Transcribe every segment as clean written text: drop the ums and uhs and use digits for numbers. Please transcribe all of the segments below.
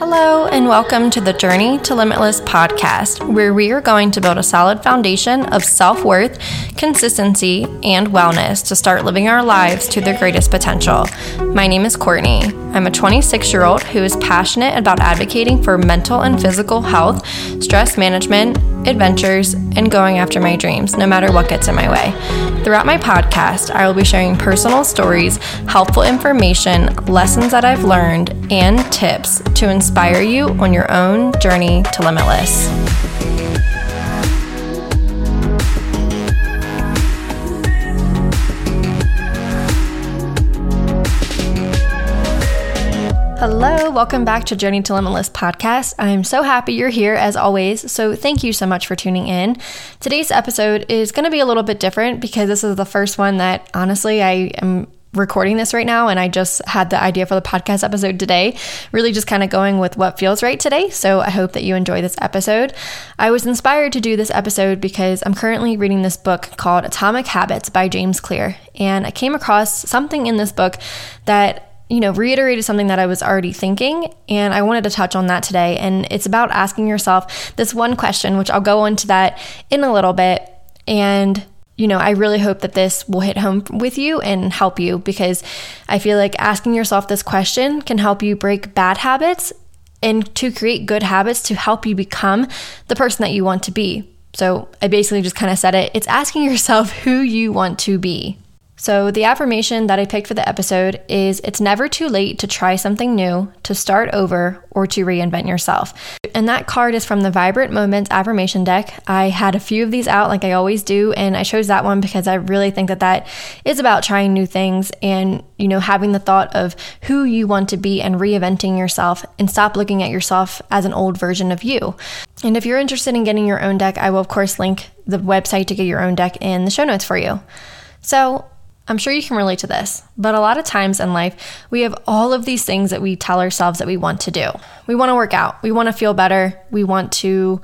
Hello, and welcome to the Journey to Limitless podcast, where we are going to build a solid foundation of self-worth, consistency, and wellness to start living our lives to their greatest potential. My name is Courtney. I'm a 26-year-old who is passionate about advocating for mental and physical health, stress management, adventures, and going after my dreams, no matter what gets in my way. Throughout my podcast, I will be sharing personal stories, helpful information, lessons that I've learned, and tips to inspire you on your own journey to limitless. Hello, welcome back to Journey to Limitless podcast. I'm so happy you're here as always, so thank you so much for tuning in. Today's episode is going to be a little bit different because this is the first one that honestly I am recording this right now, and I just had the idea for the podcast episode today, really just kind of going with what feels right today. So I hope that you enjoy this episode. I was inspired to do this episode because I'm currently reading this book called Atomic Habits by James Clear, and I came across something in this book that reiterated something that I was already thinking, and I wanted to touch on that today. And it's about asking yourself this one question, which I'll go into that in a little bit. And I really hope that this will hit home with you and help you, because I feel like asking yourself this question can help you break bad habits and to create good habits to help you become the person that you want to be. So I basically just kind of said it. It's asking yourself who you want to be. So the affirmation that I picked for the episode is, it's never too late to try something new, to start over, or to reinvent yourself. And that card is from the Vibrant Moments affirmation deck. I had a few of these out like I always do, and I chose that one because I really think that is about trying new things and, having the thought of who you want to be and reinventing yourself, and stop looking at yourself as an old version of you. And if you're interested in getting your own deck, I will of course link the website to get your own deck in the show notes for you. So I'm sure you can relate to this, but a lot of times in life, we have all of these things that we tell ourselves that we want to do. We want to work out. We want to feel better. We want to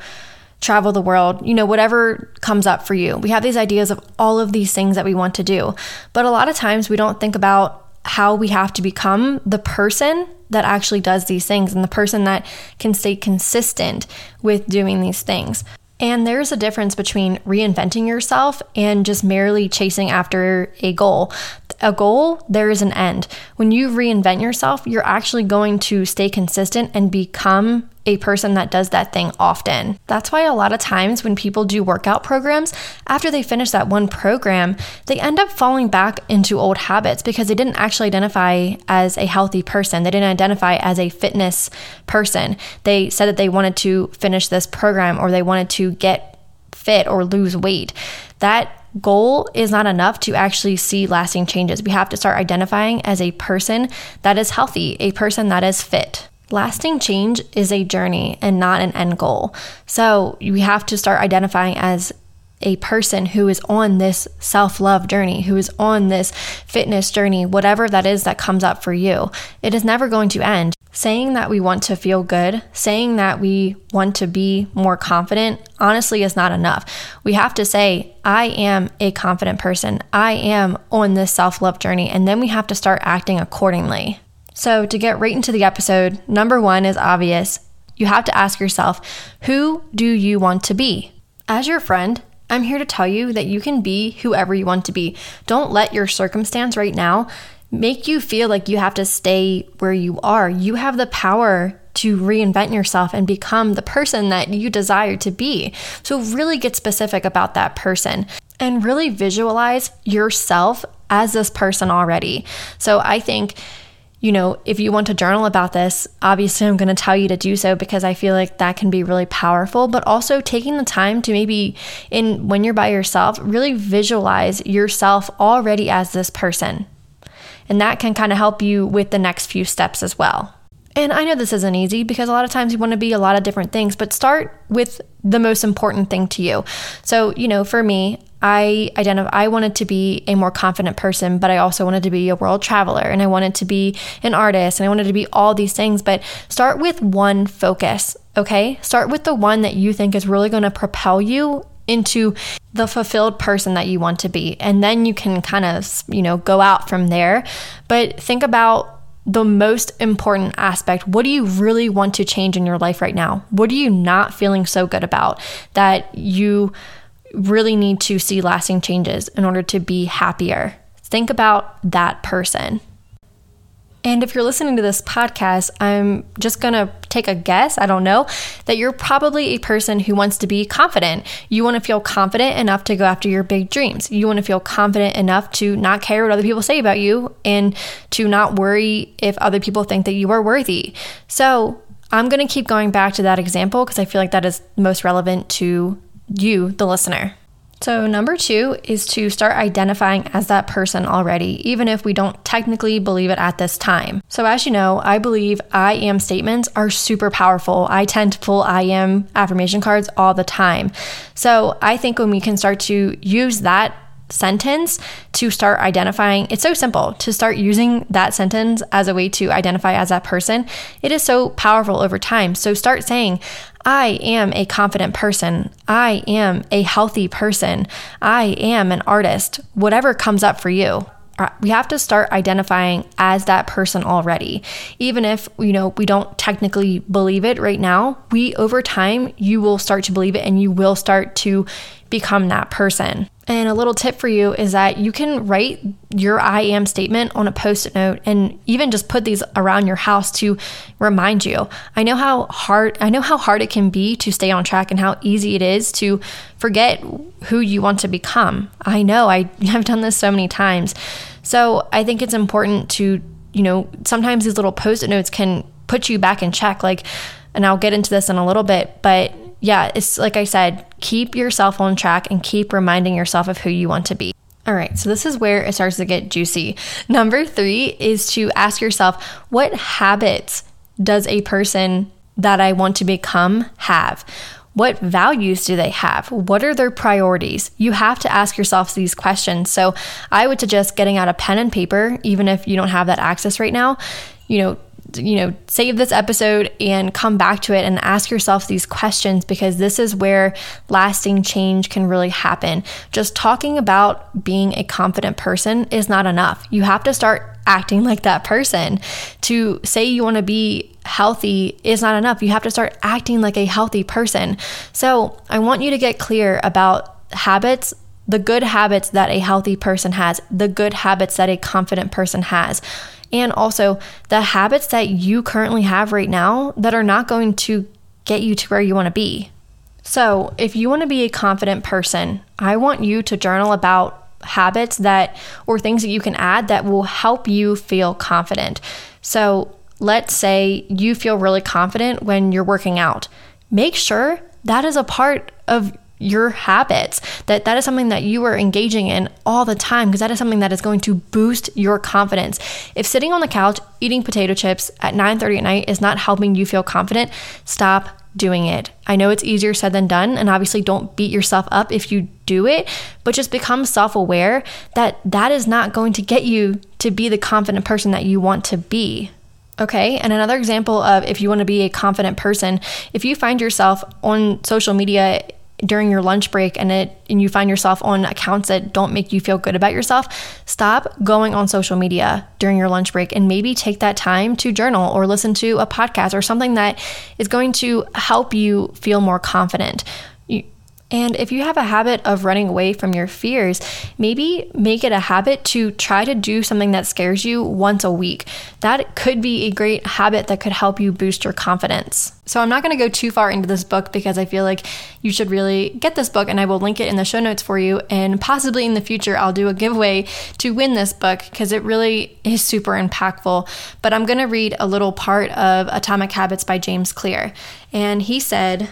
travel the world, whatever comes up for you. We have these ideas of all of these things that we want to do, but a lot of times we don't think about how we have to become the person that actually does these things and the person that can stay consistent with doing these things. And there's a difference between reinventing yourself and just merely chasing after a goal. A goal, there is an end. When you reinvent yourself, you're actually going to stay consistent and become a person that does that thing often. That's why a lot of times when people do workout programs, after they finish that one program, they end up falling back into old habits because they didn't actually identify as a healthy person. They didn't identify as a fitness person. They said that they wanted to finish this program, or they wanted to get fit or lose weight. That goal is not enough to actually see lasting changes. We have to start identifying as a person that is healthy, a person that is fit. Lasting change is a journey and not an end goal. So we have to start identifying as a person who is on this self-love journey, who is on this fitness journey, whatever that is that comes up for you. It is never going to end. Saying that we want to feel good, saying that we want to be more confident, honestly is not enough. We have to say, I am a confident person. I am on this self-love journey. And then we have to start acting accordingly. So to get right into the episode, number one is obvious. You have to ask yourself, who do you want to be? As your friend, I'm here to tell you that you can be whoever you want to be. Don't let your circumstance right now make you feel like you have to stay where you are. You have the power to reinvent yourself and become the person that you desire to be. So really get specific about that person and really visualize yourself as this person already. So I think if you want to journal about this, obviously I'm going to tell you to do so because I feel like that can be really powerful, but also taking the time to maybe when you're by yourself, really visualize yourself already as this person. And that can kind of help you with the next few steps as well. And I know this isn't easy because a lot of times you want to be a lot of different things, but start with the most important thing to you. So, for me, I wanted to be a more confident person, but I also wanted to be a world traveler, and I wanted to be an artist, and I wanted to be all these things. But start with one focus, okay? Start with the one that you think is really going to propel you into the fulfilled person that you want to be. And then you can kind of, go out from there. But think about the most important aspect. What do you really want to change in your life right now? What are you not feeling so good about that you really need to see lasting changes in order to be happier? Think about that person. And if you're listening to this podcast, I'm just going to take a guess, I don't know, that you're probably a person who wants to be confident. You want to feel confident enough to go after your big dreams. You want to feel confident enough to not care what other people say about you and to not worry if other people think that you are worthy. So I'm going to keep going back to that example because I feel like that is most relevant to you, the listener. So number 2 is to start identifying as that person already, even if we don't technically believe it at this time. So as you know, I believe I am statements are super powerful. I tend to pull I am affirmation cards all the time. So I think when we can start to use that sentence to start identifying, it's so simple to start using that sentence as a way to identify as that person. It is so powerful over time. So start saying, I am a confident person. I am a healthy person. I am an artist. Whatever comes up for you. We have to start identifying as that person already. Even if, we don't technically believe it right now, over time, you will start to believe it and you will start to become that person. And a little tip for you is that you can write your I am statement on a Post-it note and even just put these around your house to remind you. I know how hard it can be to stay on track and how easy it is to forget who you want to become. I know I've done this so many times. So I think it's important to, sometimes these little Post-it notes can put you back in check, and I'll get into this in a little bit, but yeah, it's like I said, keep yourself on track and keep reminding yourself of who you want to be. All right, so this is where it starts to get juicy. Number 3 is to ask yourself, what habits does a person that I want to become have? What values do they have? What are their priorities? You have to ask yourself these questions. So I would suggest getting out a pen and paper, even if you don't have that access right now, save this episode and come back to it and ask yourself these questions, because this is where lasting change can really happen. Just talking about being a confident person is not enough. You have to start acting like that person. To say you want to be healthy is not enough. You have to start acting like a healthy person. So I want you to get clear about habits, the good habits that a healthy person has, the good habits that a confident person has. And also the habits that you currently have right now that are not going to get you to where you want to be. So if you want to be a confident person, I want you to journal about habits or things that you can add that will help you feel confident. So let's say you feel really confident when you're working out. Make sure that is a part of your habits, that is something that you are engaging in all the time, because that is something that is going to boost your confidence. If sitting on the couch eating potato chips at 9:30 at night is not helping you feel confident, stop doing it. I know it's easier said than done, and obviously don't beat yourself up if you do it, but just become self-aware that is not going to get you to be the confident person that you want to be. Okay, and another example of if you want to be a confident person, if you find yourself on social media during your lunch break and you find yourself on accounts that don't make you feel good about yourself, stop going on social media during your lunch break and maybe take that time to journal or listen to a podcast or something that is going to help you feel more confident. And if you have a habit of running away from your fears, maybe make it a habit to try to do something that scares you once a week. That could be a great habit that could help you boost your confidence. So I'm not going to go too far into this book because I feel like you should really get this book, and I will link it in the show notes for you. And possibly in the future, I'll do a giveaway to win this book because it really is super impactful. But I'm going to read a little part of Atomic Habits by James Clear. And he said,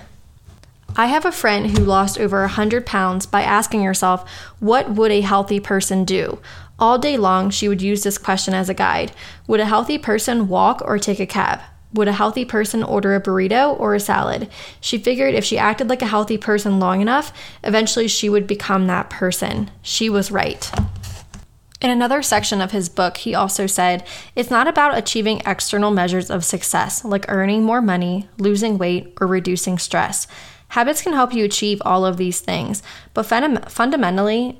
I have a friend who lost over 100 pounds by asking herself, what would a healthy person do? All day long, she would use this question as a guide. Would a healthy person walk or take a cab? Would a healthy person order a burrito or a salad? She figured if she acted like a healthy person long enough, eventually she would become that person. She was right. In another section of his book, he also said, it's not about achieving external measures of success, like earning more money, losing weight, or reducing stress. Habits can help you achieve all of these things, but fundamentally,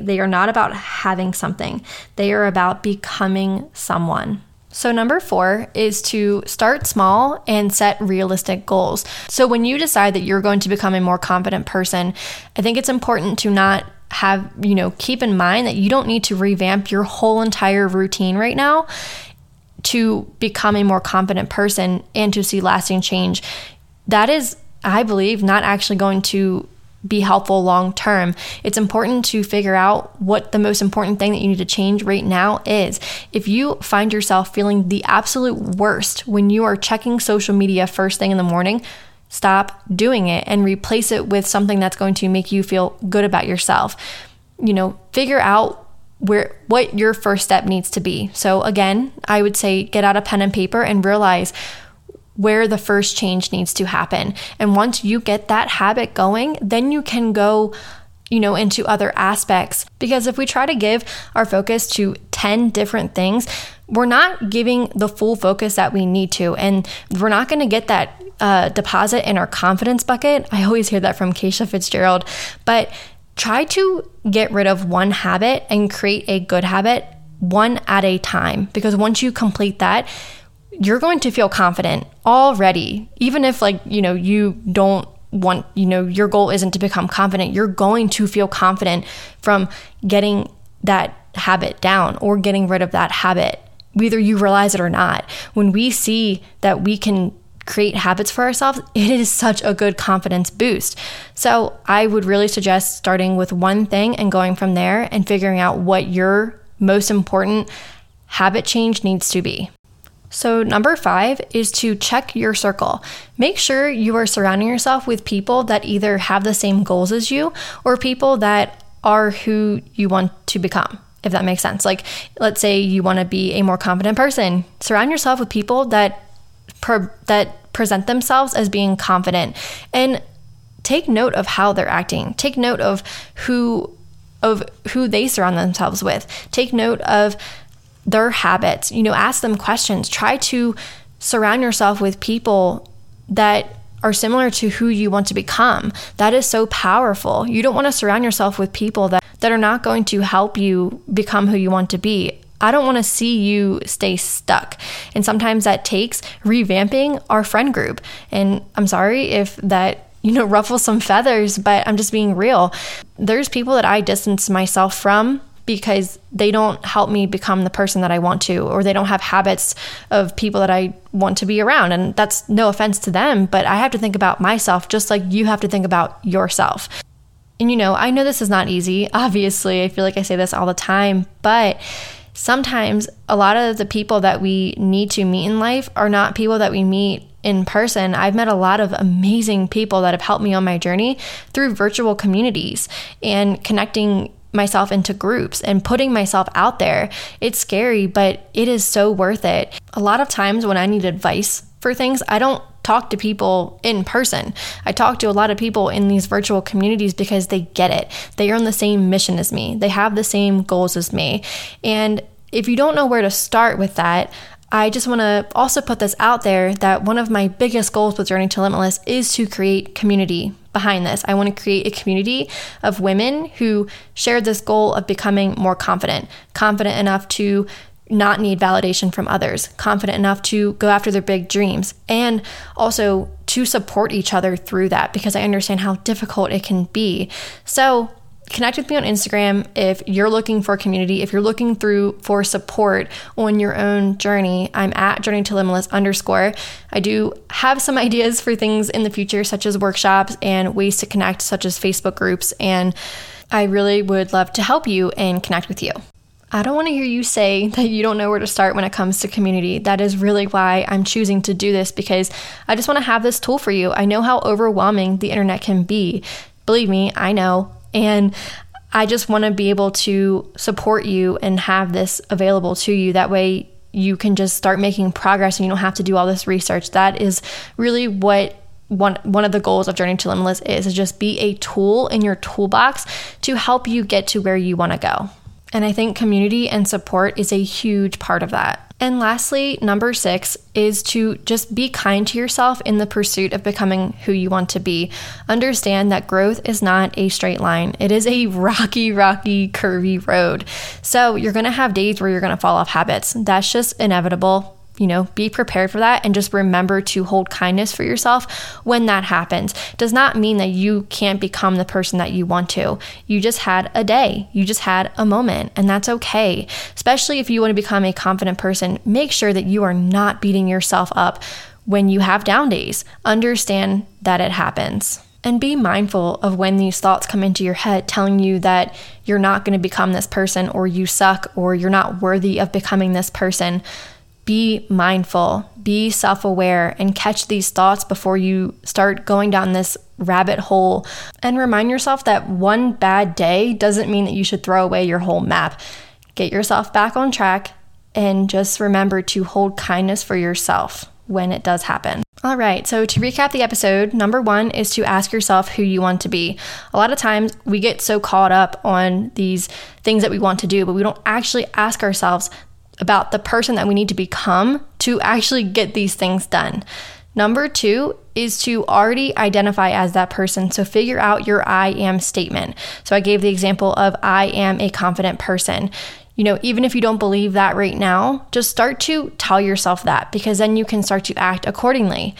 they are not about having something. They are about becoming someone. So number 4 is to start small and set realistic goals. So when you decide that you're going to become a more confident person, I think it's important to not have, keep in mind that you don't need to revamp your whole entire routine right now to become a more confident person and to see lasting change. That is, I believe, not actually going to be helpful long term. It's important to figure out what the most important thing that you need to change right now is. If you find yourself feeling the absolute worst when you are checking social media first thing in the morning, stop doing it and replace it with something that's going to make you feel good about yourself. Figure out what your first step needs to be. So again, I would say get out a pen and paper and realize where the first change needs to happen. And once you get that habit going, then you can go, into other aspects. Because if we try to give our focus to 10 different things, we're not giving the full focus that we need to. And we're not going to get that deposit in our confidence bucket. I always hear that from Keisha Fitzgerald. But try to get rid of one habit and create a good habit one at a time. Because once you complete that, you're going to feel confident already. Even if you don't want, your goal isn't to become confident, you're going to feel confident from getting that habit down or getting rid of that habit, whether you realize it or not. When we see that we can create habits for ourselves, it is such a good confidence boost. So I would really suggest starting with one thing and going from there and figuring out what your most important habit change needs to be. So number 5 is to check your circle. Make sure you are surrounding yourself with people that either have the same goals as you or people that are who you want to become, if that makes sense. Like, let's say you want to be a more confident person. Surround yourself with people that present themselves as being confident, and take note of how they're acting. Take note of who they surround themselves with. Take note of their habits, ask them questions. Try to surround yourself with people that are similar to who you want to become. That is so powerful. You don't want to surround yourself with people that are not going to help you become who you want to be. I don't want to see you stay stuck. And sometimes that takes revamping our friend group. And I'm sorry if that ruffles some feathers, but I'm just being real. There's people that I distance myself from because they don't help me become the person that I want to, or they don't have habits of people that I want to be around. And that's no offense to them, but I have to think about myself just like you have to think about yourself. And I know this is not easy. Obviously, I feel like I say this all the time, but sometimes a lot of the people that we need to meet in life are not people that we meet in person. I've met a lot of amazing people that have helped me on my journey through virtual communities and connecting myself into groups and putting myself out there. It's scary, but it is so worth it. A lot of times when I need advice for things, I don't talk to people in person. I talk to a lot of people in these virtual communities because they get it. They are on the same mission as me. They have the same goals as me. And if you don't know where to start with that, I just want to also put this out there that one of my biggest goals with Journey to Limitless is to create community behind this. I want to create a community of women who share this goal of becoming more confident enough to not need validation from others, confident enough to go after their big dreams, and also to support each other through that, because I understand how difficult it can be. So connect with me on Instagram if you're looking for community, if you're looking for support on your own journey. I'm at journeytolimitless_. I do have some ideas for things in the future, such as workshops and ways to connect, such as Facebook groups. And I really would love to help you and connect with you. I don't want to hear you say that you don't know where to start when it comes to community. That is really why I'm choosing to do this, because I just want to have this tool for you. I know how overwhelming the internet can be. Believe me, I know. And I just want to be able to support you and have this available to you. That way you can just start making progress and you don't have to do all this research. That is really what one of the goals of Journey to Limitless is just be a tool in your toolbox to help you get to where you want to go. And I think community and support is a huge part of that. And lastly, number 6 is to just be kind to yourself in the pursuit of becoming who you want to be. Understand that growth is not a straight line. It is a rocky, curvy road. So you're going to have days where you're going to fall off habits. That's just inevitable. You know, be prepared for that and just remember to hold kindness for yourself when that happens. Does not mean that you can't become the person that you want to. You just had a day, you just had a moment, and that's okay. Especially if you want to become a confident person, make sure that you are not beating yourself up when you have down days. Understand that it happens. And be mindful of when these thoughts come into your head telling you that you're not going to become this person, or you suck, or you're not worthy of becoming this person. Be mindful, be self-aware, and catch these thoughts before you start going down this rabbit hole. And remind yourself that one bad day doesn't mean that you should throw away your whole map. Get yourself back on track and just remember to hold kindness for yourself when it does happen. All right, so to recap the episode, number 1 is to ask yourself who you want to be. A lot of times we get so caught up on these things that we want to do, but we don't actually ask ourselves about the person that we need to become to actually get these things done. Number 2 is to already identify as that person. So figure out your I am statement. So I gave the example of I am a confident person. You know, even if you don't believe that right now, just start to tell yourself that, because then you can start to act accordingly.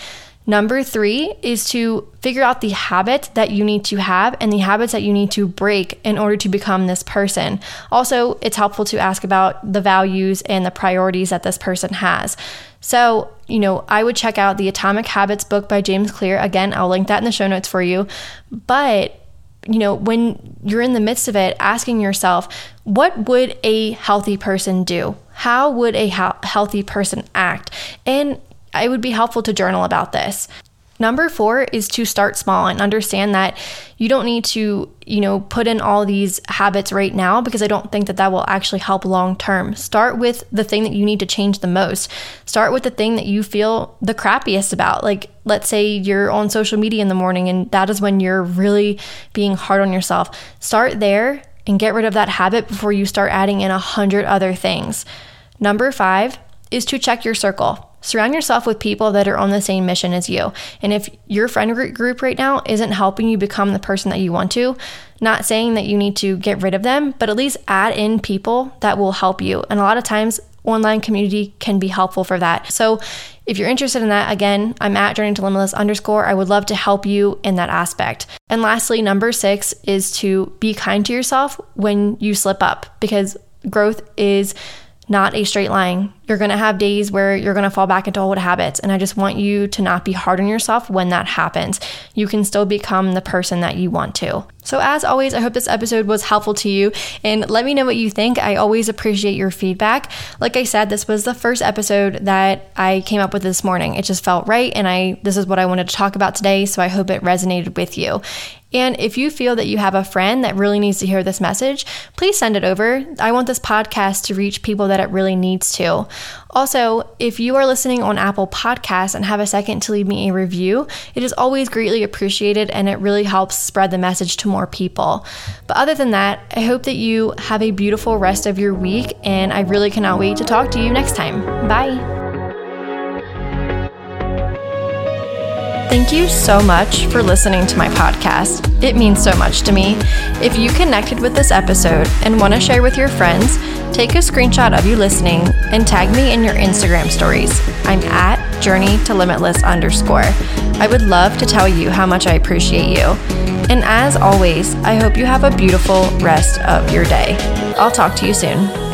Number 3 is to figure out the habits that you need to have and the habits that you need to break in order to become this person. Also, it's helpful to ask about the values and the priorities that this person has. So, you know, I would check out the Atomic Habits book by James Clear. Again, I'll link that in the show notes for you. But, you know, when you're in the midst of it, asking yourself, what would a healthy person do? How would a healthy person act? And it would be helpful to journal about this. Number 4 is to start small and understand that you don't need to, you know, put in all these habits right now, because I don't think that that will actually help long term. Start with the thing that you need to change the most. Start with the thing that you feel the crappiest about. Like, let's say you're on social media in the morning and that is when you're really being hard on yourself. Start there and get rid of that habit before you start adding in 100 other things. Number 5 is to check your circle. Surround yourself with people that are on the same mission as you. And if your friend group right now isn't helping you become the person that you want to, not saying that you need to get rid of them, but at least add in people that will help you. And a lot of times online community can be helpful for that. So if you're interested in that, again, I'm at journeytolimitless_. I would love to help you in that aspect. And lastly, number 6 is to be kind to yourself when you slip up, because growth is not a straight line. You're going to have days where you're going to fall back into old habits. And I just want you to not be hard on yourself when that happens. You can still become the person that you want to. So as always, I hope this episode was helpful to you, and let me know what you think. I always appreciate your feedback. Like I said, this was the first episode that I came up with this morning. It just felt right. And this is what I wanted to talk about today. So I hope it resonated with you. And if you feel that you have a friend that really needs to hear this message, please send it over. I want this podcast to reach people that it really needs to. Also, if you are listening on Apple Podcasts and have a second to leave me a review, it is always greatly appreciated, and it really helps spread the message to more people. But other than that, I hope that you have a beautiful rest of your week, and I really cannot wait to talk to you next time. Bye. Thank you so much for listening to my podcast. It means so much to me. If you connected with this episode and want to share with your friends, take a screenshot of you listening and tag me in your Instagram stories. I'm at journeytolimitless_. I would love to tell you how much I appreciate you. And as always, I hope you have a beautiful rest of your day. I'll talk to you soon.